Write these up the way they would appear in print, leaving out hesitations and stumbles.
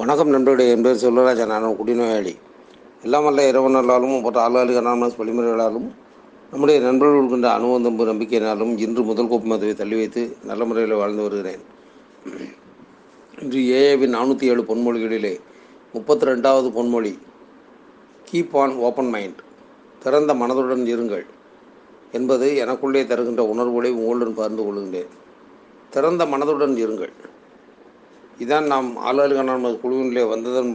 வணக்கம் நண்பர்களே, என் பேர் செல்வராஜா. நான் குடிநோயாளி. எல்லாமல்ல இரவனாலும் மற்ற ஆளுகளுக்கு அனாமஸ் வழிமுறைகளாலும் நம்முடைய நண்பர்கள் இருக்கின்ற அனுபவம் நம்பிக்கையினாலும் இன்று முதல் கோப்பு மதுவை தள்ளி வைத்து நல்ல முறையில் வாழ்ந்து வருகிறேன். இன்று ஏஏவின் 407 பொன்மொழிகளிலே 32வது பொன்மொழி, கீப் ஆன் ஓப்பன் மைண்ட், திறந்த மனதுடன் இருங்கள் என்பது எனக்குள்ளே தருகின்ற உணர்வுகளை உங்களுடன் பகிர்ந்து கொள்கின்றேன். திறந்த மனதுடன் இருங்கள், இதான் நாம் ஆளுநர்கள் நமது குழுவினிலே வந்ததன்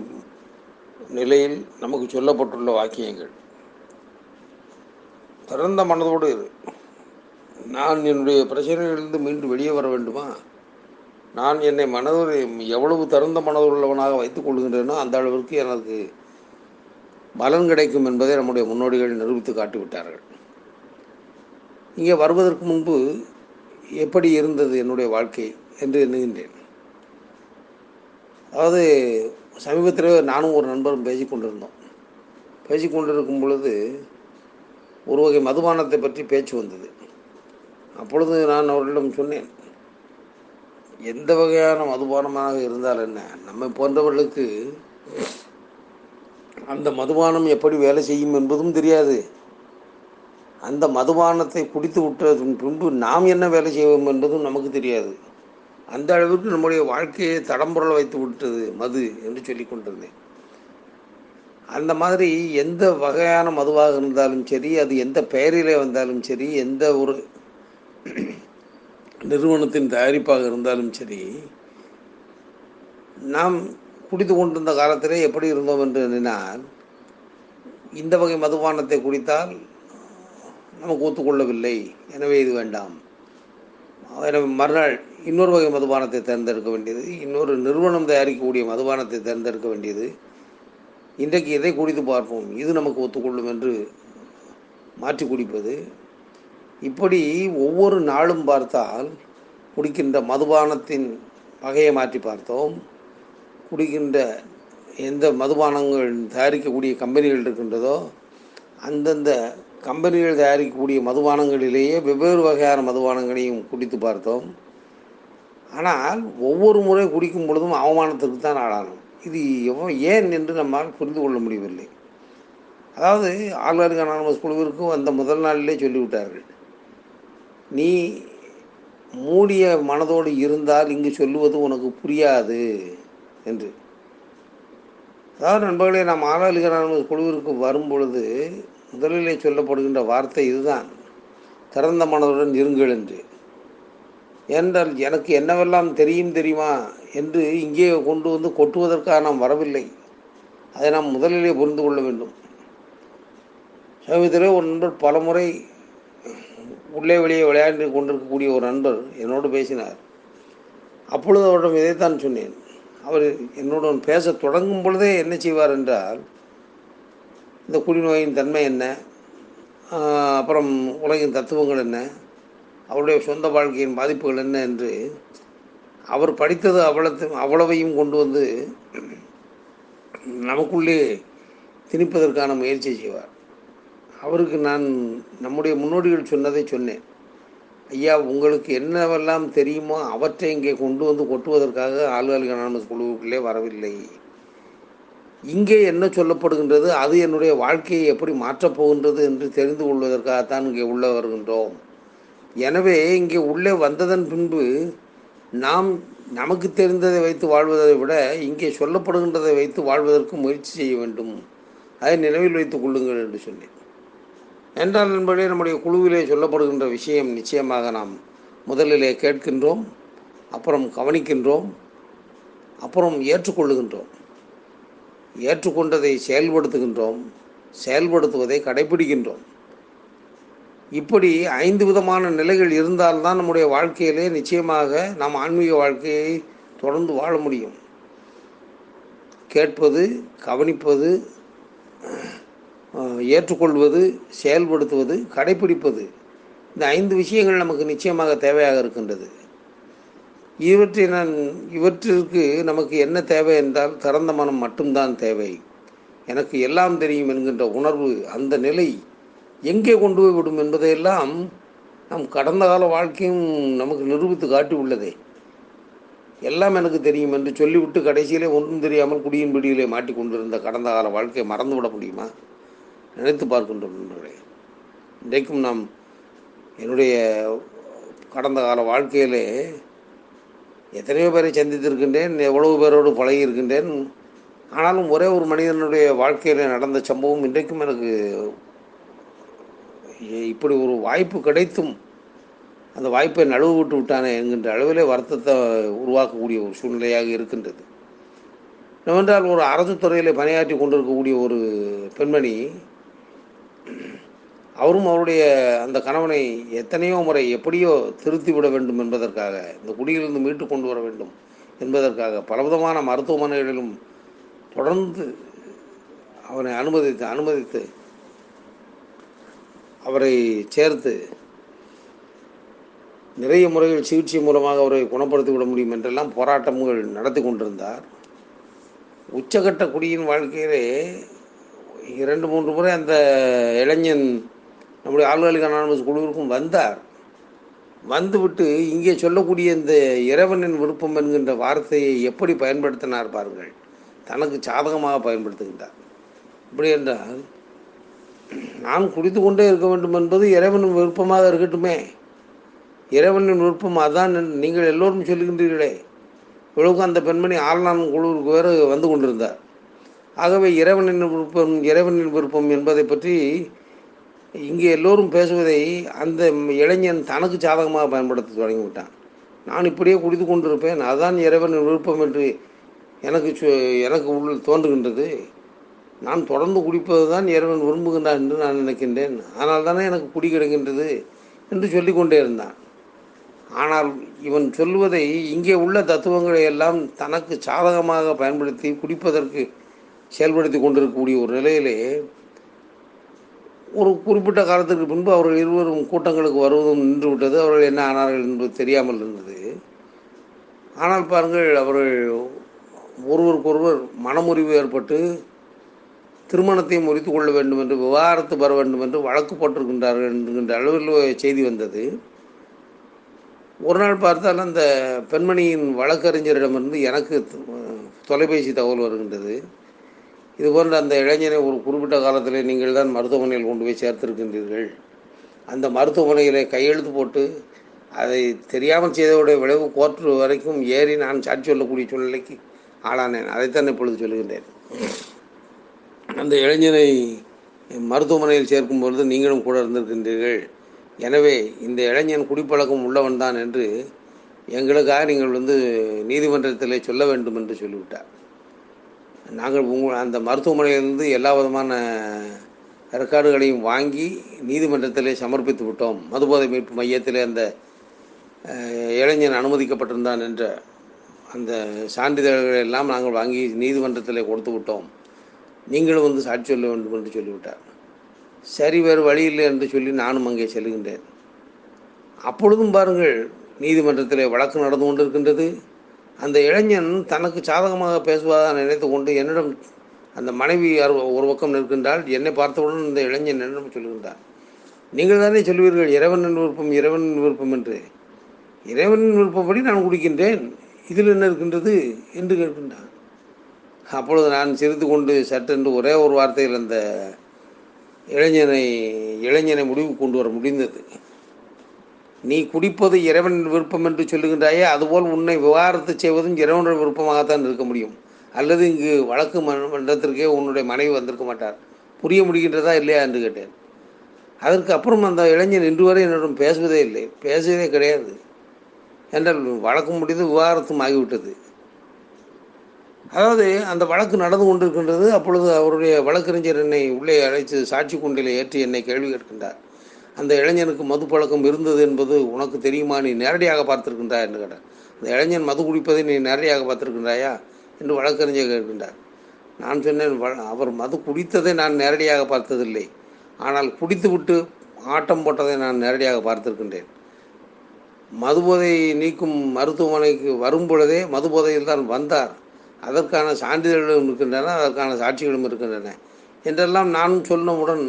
நிலையில் நமக்கு சொல்லப்பட்டுள்ள வாக்கியங்கள். திறந்த மனதோடு இரு. நான் என்னுடைய பிரச்சனைகளிலிருந்து மீண்டும் வெளியே வர வேண்டுமா? நான் என்னை மனதோடு எவ்வளவு திறந்த மனதுள்ளவனாக வைத்துக் கொள்கின்றேனோ அந்த அளவிற்கு எனக்கு பலன் கிடைக்கும் என்பதை நம்முடைய முன்னோடிகள் நிரூபித்து காட்டிவிட்டார்கள். இங்கே வருவதற்கு முன்பு எப்படி இருந்தது என்னுடைய வாழ்க்கை என்று எண்ணுகின்றேன். அதாவது சமீபத்தில் நானும் ஒரு நண்பரும் பேசிக்கொண்டிருக்கும் பொழுது ஒரு வகை மதுபானத்தை பற்றி பேச்சு வந்தது. அப்பொழுது நான் அவர்களிடம் சொன்னேன், எந்த வகையான மதுபானமாக இருந்தால் என்ன, நம்மை போன்றவர்களுக்கு அந்த மதுபானம் எப்படி வேலை செய்யும் என்பதும் தெரியாது. அந்த மதுபானத்தை குடித்து விட்டதன் பின்பு நாம் என்ன வேலை செய்வோம் என்பதும் நமக்கு தெரியாது. அந்த அளவுக்கு நம்முடைய வாழ்க்கையை தடம்புரல் வைத்து விட்டது மது என்று சொல்லி கொண்டிருந்தேன். அந்த மாதிரி எந்த வகையான மதுவாக இருந்தாலும் சரி, அது எந்த பெயரிலே வந்தாலும் சரி, எந்த ஒரு நிறுவனத்தின் தயாரிப்பாக இருந்தாலும் சரி, நாம் குடித்து கொண்டிருந்த காலத்திலே எப்படி இருந்தோம் என்று எண்ணினால், இந்த வகை மதுபானத்தை குடித்தால் நமக்கு ஒத்துக்கொள்ளவில்லை, எனவே இது வேண்டாம். எனவே மறுநாள் இன்னொரு வகை மதுபானத்தை தேர்ந்தெடுக்க வேண்டியது, இன்னொரு நிறுவனம் தயாரிக்கக்கூடிய மதுபானத்தை தேர்ந்தெடுக்க வேண்டியது, இன்றைக்கு இதை குடித்து பார்ப்போம், இது நமக்கு ஒத்துக்கொள்ளும் என்று மாற்றி குடிப்பது. இப்படி ஒவ்வொரு நாளும் பார்த்தால் குடிக்கின்ற மதுபானத்தின் வகையை மாற்றி பார்த்தோம், குடிக்கின்ற எந்த மதுபானங்கள் தயாரிக்கக்கூடிய கம்பெனிகள் இருக்கின்றதோ அந்தந்த கம்பெனிகள் தயாரிக்கக்கூடிய மதுபானங்களிலேயே வெவ்வேறு வகையான மதுபானங்களையும் குடித்து பார்த்தோம். ஆனால் ஒவ்வொரு முறை குடிக்கும் பொழுதும் அவமானத்துக்கு தான் ஆளானோம். இது ஏன் என்று நம்மால் புரிந்து கொள்ள முடியவில்லை. அதாவது ஆளுநர்கள் அனானமஸ் குழுவிற்கும் அந்த முதல் நாளிலே சொல்லிவிட்டார்கள், நீ மூடிய மனதோடு இருந்தால் இங்கு சொல்லுவது உனக்கு புரியாது என்று. அதாவது நண்பர்களே, நாம் ஆளுநர்கள் அனானமஸ் குழுவிற்கு வரும் பொழுது முதலிலே சொல்லப்படுகின்ற வார்த்தை இதுதான், திறந்த மனதுடன் இருங்கள் என்று. என்றால் எனக்கு என்னவெல்லாம் தெரியுமா என்று இங்கே கொண்டு வந்து கொட்டுவதற்காக நாம் வரவில்லை. அதை நாம் முதலிலே புரிந்து கொள்ள வேண்டும். சமீபத்திலே ஒரு நண்பர், பல முறை உள்ளே வெளியே விளையாண்டு கொண்டிருக்கக்கூடிய ஒரு நண்பர் என்னோடு பேசினார். அப்பொழுது அவரிடம் இதைத்தான் சொன்னேன். அவர் என்னுடன் பேச தொடங்கும் பொழுதே என்ன செய்வார் என்றால், இந்த குடிநோயின் தன்மை என்ன, அப்புறம் உலகின் தத்துவங்கள் என்ன, அவருடைய சொந்த வாழ்க்கையின் பாதிப்புகள் என்ன என்று அவர் படித்தது அவ்வளவையும் கொண்டு வந்து நமக்குள்ளே திணிப்பதற்கான முயற்சி செய்வார். அவருக்கு நான் நம்முடைய முன்னோடிகள் சொன்னதை சொன்னேன். ஐயா, உங்களுக்கு என்னவெல்லாம் தெரியுமோ அவற்றை இங்கே கொண்டு வந்து கொட்டுவதற்காக ஆளுநர்கள் அனானமஸ் குழுவுக்குள்ளே வரவில்லை. இங்கே என்ன சொல்லப்படுகின்றது, அது என்னுடைய வாழ்க்கையை எப்படி மாற்றப்போகின்றது என்று தெரிந்து கொள்வதற்காகத்தான் இங்கே உள்ளே வருகின்றோம். எனவே இங்கே உள்ளே வந்ததன் பின்பு நாம் நமக்கு தெரிந்ததை வைத்து வாழ்வதை விட இங்கே சொல்லப்படுகின்றதை வைத்து வாழ்வதற்கு முயற்சி செய்ய வேண்டும், அதை நினைவில் வைத்துக் கொள்ளுங்கள் என்று சொன்னேன். என்றால் நண்பர்களே, நம்முடைய குழுவிலே சொல்லப்படுகின்ற விஷயம் நிச்சயமாக நாம் முதலிலே கேட்கின்றோம், அப்புறம் கவனிக்கின்றோம், அப்புறம் ஏற்றுக்கொள்ளுகின்றோம், ஏற்றுக்கொண்டதை செயல்படுத்துகின்றோம், செயல்படுத்துவதை கடைபிடிக்கின்றோம். இப்படி 5 விதமான நிலைகள் இருந்தால்தான் நம்முடைய வாழ்க்கையிலே நிச்சயமாக நாம் ஆன்மீக வாழ்க்கையை தொடர்ந்து வாழ முடியும். கேட்பது, கவனிப்பது, ஏற்றுக்கொள்வது, செயல்படுத்துவது, கடைபிடிப்பது, இந்த 5 விஷயங்கள் நமக்கு நிச்சயமாக தேவையாக இருக்கின்றது. இவற்றிற்கு நமக்கு என்ன தேவை என்றால், திறந்த மனம் மட்டும்தான் தேவை. எனக்கு எல்லாம் தெரியும் என்கின்ற உணர்வு, அந்த நிலை எங்கே கொண்டு போய்விடும் என்பதையெல்லாம் நம் கடந்த கால வாழ்க்கையும் நமக்கு நிரூபித்து காட்டி உள்ளதே. எல்லாம் எனக்கு தெரியும் என்று சொல்லிவிட்டு கடைசியிலே ஒன்றும் தெரியாமல் குடியின் பிடியிலே மாட்டி கொண்டிருந்த கடந்த கால வாழ்க்கையை மறந்துவிட முடியுமா? நினைத்து பார்க்கின்றோம் நண்பர்களே. இன்றைக்கும் நாம் என்னுடைய கடந்த கால வாழ்க்கையிலே எத்தனையோ பேரை சந்தித்திருக்கின்றேன், எவ்வளவு பேரோடு பழகி இருக்கின்றேன். ஆனாலும் ஒரே ஒரு மனிதனுடைய வாழ்க்கையில் நடந்த சம்பவம் இன்றைக்கும் எனக்கு இப்படி ஒரு வாய்ப்பு கிடைத்தும் அந்த வாய்ப்பை நழுவு விட்டு விட்டானே என்கின்ற அளவிலே வருத்தத்தை உருவாக்கக்கூடிய ஒரு சூழ்நிலையாக இருக்கின்றது. என்னவென்றால், ஒரு அரசு துறையில் பணியாற்றி கொண்டிருக்கக்கூடிய ஒரு பெண்மணி, அவரும் அவருடைய அந்த கணவனை எத்தனையோ முறை எப்படியோ திருத்தி விட வேண்டும் என்பதற்காக, இந்த குடியிலிருந்து மீட்டு கொண்டு வர வேண்டும் என்பதற்காக பலவிதமான மருத்துவமனைகளிலும் தொடர்ந்து அவனை அனுமதித்து அவரை சேர்த்து நிறைய முறைகள் சிகிச்சை மூலமாக அவரை குணப்படுத்திவிட முடியும் என்றெல்லாம் போராட்டங்கள் நடத்தி கொண்டிருந்தார். உச்சகட்ட குடியின் வாழ்க்கையிலே 2-3 முறை அந்த இளைஞன் நம்முடைய ஆல்கஹாலிக் அனானிமஸ் குழுவிற்கும் வந்துவிட்டு இங்கே சொல்லக்கூடிய இந்த இறைவனின் விருப்பம் என்கின்ற வார்த்தையை எப்படி பயன்படுத்தினார் பாருங்கள், தனக்கு சாதகமாக பயன்படுத்துகின்றார். இப்படி என்றால், நான் குடித்து கொண்டே இருக்க வேண்டும் என்பது இறைவனின் விருப்பமாக இருக்கட்டுமே, இறைவனின் விருப்பம் அதான் நீங்கள் எல்லோரும் சொல்லுகின்றீர்களே. இவ்வளவுக்கு அந்த பெண்மணி ஆழ்நான் குழுவுக்கு வேறு வந்து கொண்டிருந்தார். ஆகவே இறைவனின் விருப்பம் என்பதை பற்றி இங்கே எல்லோரும் பேசுவதை அந்த இளைஞன் தனக்கு சாதகமாக பயன்படுத்த தொடங்கிவிட்டான். நான் இப்படியே குடித்து கொண்டிருப்பேன், அதுதான் இறைவனின் விருப்பம் என்று எனக்கு உள்ள தோன்றுகின்றது. நான் தொடர்ந்து குடிப்பது தான் இறைவன் விரும்புகின்றான் என்று நான் நினைக்கின்றேன், ஆனால் தானே எனக்கு குடி கிடைக்கின்றது என்று சொல்லி கொண்டே இருந்தான். ஆனால் இவன் சொல்லுவதை, இங்கே உள்ள தத்துவங்களை எல்லாம் தனக்கு சாதகமாக பயன்படுத்தி குடிப்பதற்கு செயல்படுத்தி கொண்டிருக்கக்கூடிய ஒரு நிலையிலே, ஒரு குறிப்பிட்ட காலத்திற்கு பின்பு அவர்கள் இருவரும் கூட்டங்களுக்கு வருவதும் நின்றுவிட்டது. அவர்கள் என்ன ஆனார்கள் என்பது தெரியாமல் இருந்தது. ஆனால் பாருங்கள், அவர்கள் ஒருவருக்கொருவர் மனமுறிவு ஏற்பட்டு திருமணத்தை முறித்து கொள்ள வேண்டும் என்று, விவாகரத்து பெற வேண்டும் என்று வழக்கு போட்டிருக்கின்றார்கள் என்கின்ற அளவில் செய்தி வந்தது. ஒரு நாள் பார்த்தால் அந்த பெண்மணியின் வழக்கறிஞரிடமிருந்து எனக்கு தொலைபேசி தகவல் வருகின்றது. இதுபோன்ற அந்த இளைஞனை ஒரு குறிப்பிட்ட காலத்தில் நீங்கள் தான் மருத்துவமனையில் கொண்டு போய் சேர்த்திருக்கின்றீர்கள். அந்த மருத்துவமனையில் கையெழுத்து போட்டு அதை தெரியாமல் செய்தவுடைய விளைவு கோர்ட்டு வரைக்கும் ஏறி நான் சாட்சி சொல்லக்கூடிய சூழ்நிலைக்கு ஆளானேன். அதைத்தான் இப்பொழுது சொல்லுகின்றேன். அந்த இளைஞனை மருத்துவமனையில் சேர்க்கும் பொழுது நீங்களும் கூட இருந்திருக்கின்றீர்கள். எனவே இந்த இளைஞன் குடிப்பழக்கம் உள்ளவன் தான் என்று எங்களுக்காக நீங்கள் நீதிமன்றத்தில் சொல்ல வேண்டும் என்று சொல்லிவிட்டார். நாங்கள் அந்த மருத்துவமனையிலிருந்து எல்லா விதமான ரெக்கார்டுகளையும் வாங்கி நீதிமன்றத்திலே சமர்ப்பித்து விட்டோம். மதுபோதை மீட்பு மையத்திலே அந்த இளைஞன் அனுமதிக்கப்பட்டிருந்தான் என்ற அந்த சான்றிதழ்களை எல்லாம் நாங்கள் வாங்கி நீதிமன்றத்தில் கொடுத்து விட்டோம். நீங்களும் சாட்சி சொல்ல வேண்டும் என்று சொல்லிவிட்டார். சரி, வேறு வழி இல்லை என்று சொல்லி நானும் அங்கே செல்கின்றேன். அப்பொழுதும் பாருங்கள், நீதிமன்றத்தில் வழக்கு நடந்து கொண்டிருக்கின்றது. அந்த இளைஞன் தனக்கு சாதகமாக பேசுவதாக நினைத்து கொண்டு என்னிடம், அந்த மனைவி ஒரு பக்கம் நிற்கின்றால், என்னை பார்த்தவுடன் இந்த இளைஞன் என்னிடம் சொல்லுகின்றார், நீங்கள் தானே சொல்வீர்கள் இறைவனின் விருப்பம் என்று, இறைவனின் விருப்பப்படி நான் குடிக்கின்றேன், இதில் என்ன இருக்கின்றது என்று கேட்கின்றான். அப்பொழுது நான் சிரித்து கொண்டு சட்டென்று ஒரே ஒரு வார்த்தையில் அந்த இளைஞனை முடிவுக்கு கொண்டு வர முடிந்தது. நீ குடிப்பது இறைவனின் விருப்பம் என்று சொல்லுகின்றாயே, அதுபோல் உன்னை விவாகரத்து செய்வதும் இறைவனின் விருப்பமாகத்தான் இருக்க முடியும். அல்லது இங்கு வழக்கு மன்றத்திற்கே உன்னுடைய மனைவி வந்திருக்க மாட்டார். புரிய முடிகின்றதா இல்லையா என்று கேட்டேன். அதற்கு அப்புறம் அந்த இளைஞன் இன்று வரை என்னிடம் பேசுவதே கிடையாது என்றால், வழக்கு முடிந்து விவாகரத்தும் ஆகிவிட்டது. அதாவது அந்த வழக்கு நடந்து கொண்டிருக்கின்றது. அப்பொழுது அவருடைய வழக்கறிஞர் என்னை உள்ளே அழைத்து சாட்சி குண்டிலே ஏற்றி என்னை கேள்வி கேட்கின்றார். அந்த இளைஞனுக்கு மது பழக்கம் இருந்தது என்பது உனக்கு தெரியுமா, நீ நேரடியாக பார்த்திருக்கின்றாய் என்று கேட்டார். அந்த இளைஞன் மது குடிப்பதை நீ நேரடியாக பார்த்திருக்கின்றாயா என்று வழக்கறிஞர் கேட்கின்றார். நான் சொன்னேன், அவர் மது குடித்ததை நான் நேரடியாக பார்த்ததில்லை, ஆனால் குடித்துவிட்டு ஆட்டம் போட்டதை நான் நேரடியாக பார்த்திருக்கின்றேன். மதுபோதை நீக்கும் மருத்துவமனைக்கு வரும் பொழுதே மதுபோதையில் தான் வந்தார். அதற்கான சான்றிதழ்களும் இருக்கின்றன, அதற்கான சாட்சிகளும் இருக்கின்றன என்றெல்லாம் நான் சொன்னவுடன்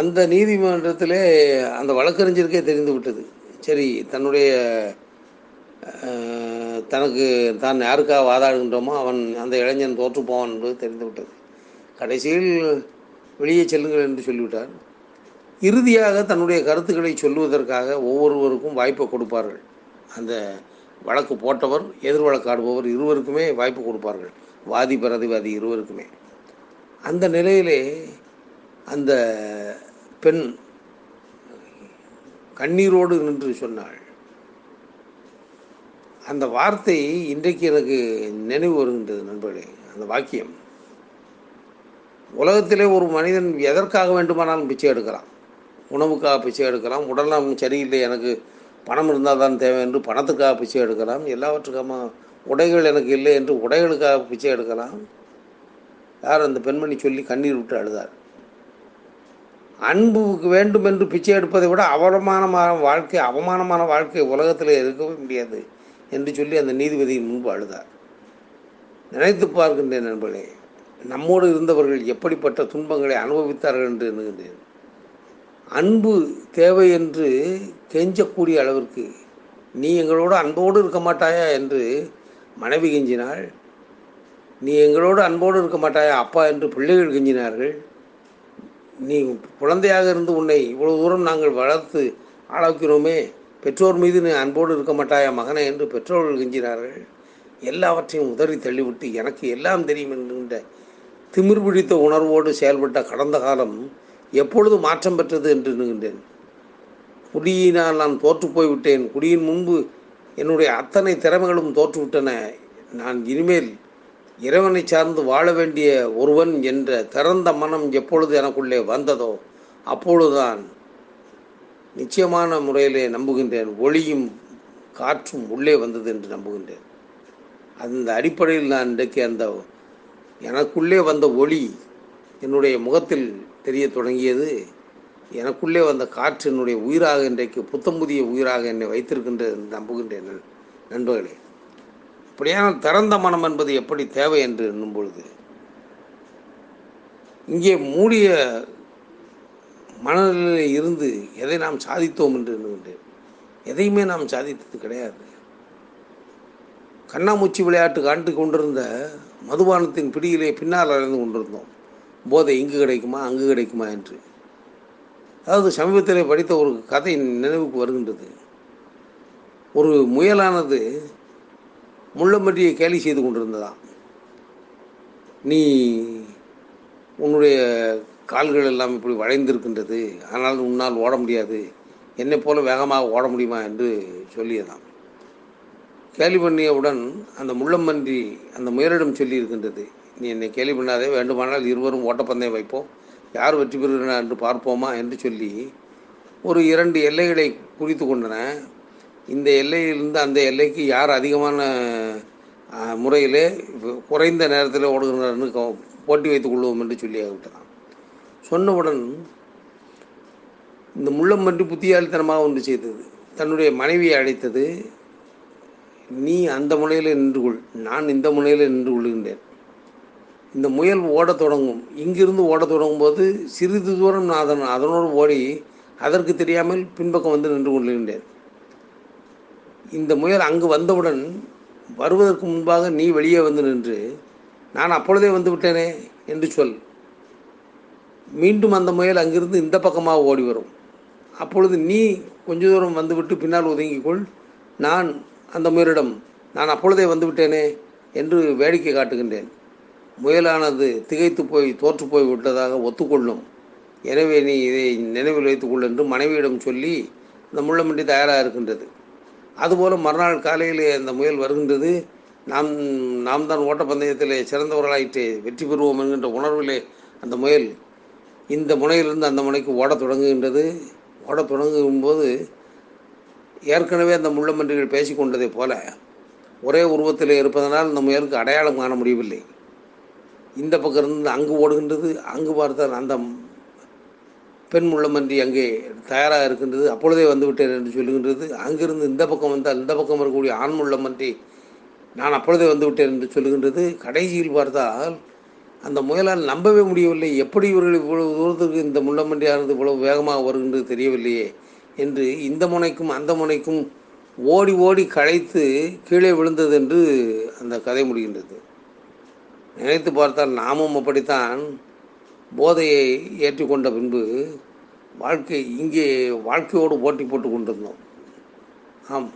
அந்த நீதிமன்றத்திலே அந்த வழக்கறிஞருக்கே தெரிந்துவிட்டது. சரி, தன்னுடைய தனக்கு தான் யாருக்காக வாதாடுகின்றோமோ அவன் அந்த இளைஞன் தோற்றுப்போவான் என்பது தெரிந்துவிட்டது. கடைசியில் வெளியே செல்லுங்கள் என்று சொல்லிவிட்டார். இறுதியாக தன்னுடைய கருத்துக்களை சொல்லுவதற்காக ஒவ்வொருவருக்கும் வாய்ப்பை கொடுப்பார்கள். அந்த வழக்கு போட்டவர், எதிர் வழக்காடுபவர் இருவருக்குமே வாய்ப்பு கொடுப்பார்கள், வாதி பிரதிவாதி இருவருக்குமே. அந்த நிலையிலே அந்த பெண் கண்ணீரோடு நின்று சொன்னாள் அந்த வார்த்தை. இன்றைக்கு எனக்கு நினைவு வருகின்றது நண்பர்களே, அந்த வாக்கியம். உலகத்திலே ஒரு மனிதன் எதற்காக வேண்டுமானாலும் பிச்சை எடுக்கலாம். உணவுக்காக பிச்சை எடுக்கலாம், உடலாம் சரியில்லை எனக்கு பணம் இருந்தால் தான் தேவை என்று பணத்துக்காக பிச்சை எடுக்கலாம், எல்லாவற்றுக்காக. உடைகள் எனக்கு இல்லை என்று உடைகளுக்காக பிச்சை எடுக்கலாம். யார் அந்த பெண்மணி சொல்லி கண்ணீர் விட்டு அழுதார். அன்புக்கு வேண்டும் என்று பிச்சை எடுப்பதை விட அவமானமான வாழ்க்கை உலகத்தில் இருக்கவே முடியாது என்று சொல்லி அந்த நீதிபதியின் முன்பு அழுதார். நினைத்து பார்க்கின்றேன் நண்பர்களே, நம்மோடு இருந்தவர்கள் எப்படிப்பட்ட துன்பங்களை அனுபவித்தார்கள் என்று எண்ணுகின்றேன். அன்பு தேவை என்று கெஞ்சக்கூடிய அளவிற்கு, நீ எங்களோடு அன்போடு இருக்க மாட்டாயா என்று மனைவி கெஞ்சினாள், நீ எங்களோடு அன்போடு இருக்க மாட்டாயா அப்பா என்று பிள்ளைகள் கெஞ்சினார்கள், நீ குழந்தையாக இருந்து உன்னை இவ்வளோ தூரம் நாங்கள் வளர்த்து ஆளாக்கிறோமே பெற்றோர் மீது நீ அன்போடு இருக்க மாட்டாயா மகனை என்று பெற்றோர்கள் கெஞ்சினார்கள். எல்லாவற்றையும் உதறி தள்ளிவிட்டு எனக்கு எல்லாம் தெரியும் என்கின்ற திமிர் பிடித்த உணர்வோடு செயல்பட்ட கடந்த காலம் எப்பொழுது மாற்றம் பெற்றது என்று எண்ணுகின்றேன். குடியினால் நான் தோற்று போய்விட்டேன், குடியின் முன்பு என்னுடைய அத்தனை திறமைகளும் தோற்றுவிட்டன, நான் இனிமேல் இறைவனை சார்ந்து வாழ வேண்டிய ஒருவன் என்ற திறந்த மனம் எப்பொழுது எனக்குள்ளே வந்ததோ அப்பொழுதுதான் நிச்சயமான முறையிலே நம்புகின்றேன் ஒளியும் காற்றும் உள்ளே வந்தது என்று நம்புகின்றேன். அந்த அடிப்படையில் நான் இன்றைக்கு அந்த எனக்குள்ளே வந்த ஒளி என்னுடைய முகத்தில் தெரிய தொடங்கியது. எனக்குள்ளே வந்த காற்று என்னுடைய உயிராக இன்றைக்கு புத்தம்புதிய உயிராக என்னை வைத்திருக்கின்றது என்று நம்புகின்றேன் நண்பர்களே. அப்படியான திறந்த மனம் என்பது எப்படி தேவை என்று எண்ணும் பொழுது, இங்கே மூடிய மனநிலையில் இருந்து எதை நாம் சாதித்தோம் என்று எண்ணுகின்றேன். எதையுமே நாம் சாதித்தது கிடையாது. கண்ணாமூச்சி விளையாட்டு காண்டு கொண்டிருந்த மதுபானத்தின் பிடியிலே பின்னால் அடைந்து கொண்டிருந்தோம். போதை இங்கு கிடைக்குமா அங்கு கிடைக்குமா என்று. அதாவது சமீபத்திலே படித்த ஒரு கதை நினைவுக்கு வருகின்றது. ஒரு முயலானது முள்ளம்பன்றியை கேலி செய்து கொண்டிருந்ததாம். நீ உன்னுடைய கால்கள் எல்லாம் இப்படி வளைந்திருக்கின்றது, ஆனால் உன்னால் ஓட முடியாது, என்னை போல வேகமாக ஓட முடியுமா என்று சொல்லியதாம். கேலி பண்ணியவுடன் அந்த முள்ளம்பன்றி அந்த முயலிடம் சொல்லியிருக்கின்றது, நீ என்னை கேலி பண்ணாதே, வேண்டுமானால் இருவரும் ஓட்டப்பந்தயம் வைப்போம், யார் வெற்றி பெறுகிறார் என்று பார்ப்போமா என்று சொல்லி ஒரு 2 எல்லைகளை குறித்து கொண்டன. இந்த எல்லையிலிருந்து அந்த எல்லைக்கு யார் அதிகமான முறையிலே குறைந்த நேரத்தில் ஓடுகிறார்னு போட்டி வைத்துக் கொள்வோம் என்று சொல்லி ஆகிவிட்டான். சொன்னவுடன் இந்த முள்ளம்பன்றி புத்தியாளித்தனமாக ஒன்று செய்தது. தன்னுடைய மனைவியை அழைத்தது, நீ அந்த முனையில் நின்று கொள், நான் இந்த முனையில் நின்று கொள்கின்றேன், இந்த முயல் ஓட தொடங்கும், இங்கிருந்து ஓட தொடங்கும் போது சிறிது தூரம் நான் அதனோடு ஓடி அதற்கு தெரியாமல் பின்பக்கம் வந்து நின்று கொள்கின்றேன், இந்த முயல் அங்கு வந்தவுடன் வருவதற்கு முன்பாக நீ வெளியே வந்து நின்று நான் அப்பொழுதே வந்து விட்டேனே என்று சொல், மீண்டும் அந்த முயல் அங்கிருந்து இந்த பக்கமாக ஓடி வரும், அப்பொழுது நீ கொஞ்ச தூரம் வந்துவிட்டு பின்னால் ஒதுங்கிக்கொள், நான் அந்த முயலிடம் நான் அப்பொழுதே வந்துவிட்டேனே என்று வேடிக்கை காட்டுகின்றேன், முயலானது திகைத்து போய் தோற்று போய் விட்டதாக ஒத்துக்கொள்ளும், எனவே நீ இதை நினைவில் வைத்துக்கொள் என்று மனைவியிடம் சொல்லி இந்த முள்ளம்பன்றி தயாராக இருக்கின்றது. அதுபோல் மறுநாள் காலையிலே அந்த முயல் வருகின்றது. நாம் தான் ஓட்டப்பந்தயத்திலே சிறந்தவர்களாயிற்று, வெற்றி பெறுவோம் என்கின்ற உணர்விலே அந்த முயல் இந்த முனையிலிருந்து அந்த முனைக்கு ஓடத் தொடங்குகின்றது. ஓடத் தொடங்கும்போது ஏற்கனவே அந்த முள்ளம்பன்றிகள் பேசி கொண்டதை போல ஒரே உருவத்தில் இருப்பதனால் அந்த முயலுக்கு அடையாளம் காண முடியவில்லை. இந்த பக்கம் இருந்து அங்கு ஓடுகின்றது, அங்கு பார்த்தால் அந்த பெண் முள்ளம்பன்றி அங்கே தயாராக இருக்கின்றது, அப்பொழுதே வந்துவிட்டேன் என்று சொல்லுகின்றது. அங்கிருந்து இந்த பக்கம் வந்தால் இந்த பக்கம் வரக்கூடிய ஆண் முள்ளம்பன்றி நான் அப்பொழுதே வந்துவிட்டேன் என்று சொல்லுகின்றது. கடைசியில் பார்த்தால் அந்த முயலால் நம்பவே முடியவில்லை, எப்படி இவர்கள் இவ்வளவு தூரத்துக்கு இந்த முள்ளம்பன்றியானது இவ்வளவு வேகமாக வருகின்றது தெரியவில்லையே என்று இந்த முனைக்கும் அந்த முனைக்கும் ஓடி ஓடி களைத்து கீழே விழுந்தது என்று அந்த கதை முடிகின்றது. நினைத்து பார்த்தால் நாமும் அப்படித்தான் போதையை ஏற்றிக்கொண்ட பின்பு வாழ்க்கையோடு போட்டி போட்டு கொண்டிருந்தோம். ஆம்,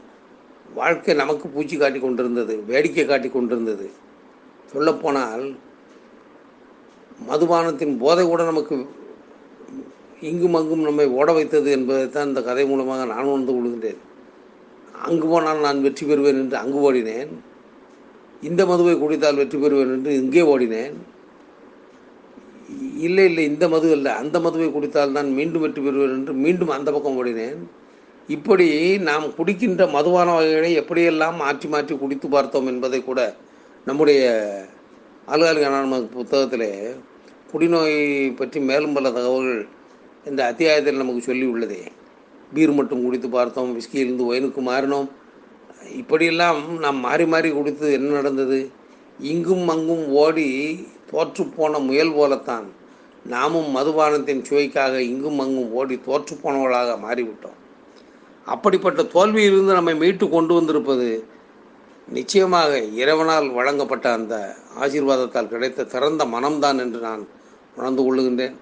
வாழ்க்கை நமக்கு பூச்சி காட்டி கொண்டிருந்தது, வேடிக்கை காட்டி கொண்டிருந்தது. சொல்லப்போனால் மதுபானத்தின் போதை கூட நமக்கு இங்கும் அங்கும் நம்மை ஓட வைத்தது என்பதைத்தான் இந்த கதை மூலமாக நான் உணர்ந்து கொள்கின்றேன். அங்கு போனால் நான் வெற்றி பெறுவேன் என்று அங்கு ஓடினேன், இந்த மதுவை குடித்தால் வெற்றி பெறுவேன் என்று இங்கே ஓடினேன். இல்லை இந்த மது அல்ல, அந்த மதுவை குடித்தால் நான் மீண்டும் வெற்றி பெறுவேன் என்று மீண்டும் அந்த பக்கம் ஓடினேன். இப்படி நாம் குடிக்கின்ற மதுவான வகைகளை எப்படியெல்லாம் மாற்றி மாற்றி குடித்து பார்த்தோம் என்பதை கூட நம்முடைய ஆல்கஹாலிக் அனானிமஸ் புத்தகத்திலே குடிநோய் பற்றி மேலும் பல தகவல்கள் இந்த அத்தியாயத்தில் நமக்கு சொல்லி உள்ளதே. பீர் மட்டும் குடித்து பார்த்தோம், விஸ்கியிலிருந்து ஒயினுக்கு மாறினோம். இப்படியெல்லாம் நாம் மாறி மாறி குடித்து என்ன நடந்தது? இங்கும் அங்கும் ஓடி தோற்றுப்போன முயல் போலத்தான் நாமும் மதுபானத்தின் சுவைக்காக இங்கும் அங்கும் ஓடி தோற்றுப்போனவர்களாக மாறிவிட்டோம். அப்படிப்பட்ட தோல்வியிலிருந்து நம்மை மீட்டு கொண்டு வந்திருப்பது நிச்சயமாக இறைவனால் வழங்கப்பட்ட அந்த ஆசீர்வாதத்தால் கிடைத்த திறந்த மனம்தான் என்று நான் உணர்ந்து கொள்ளுகின்றேன்.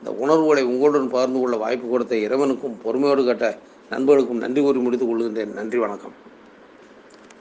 இந்த உணர்வுகளை உங்களுடன் பகிர்ந்து கொள்ள வாய்ப்பு கொடுத்த இறைவனுக்கும் பொறுமையோடு கேட்ட நண்பர்களுக்கும் நன்றி கூறி முடித்துக் கொள்கின்றேன். நன்றி, வணக்கம்.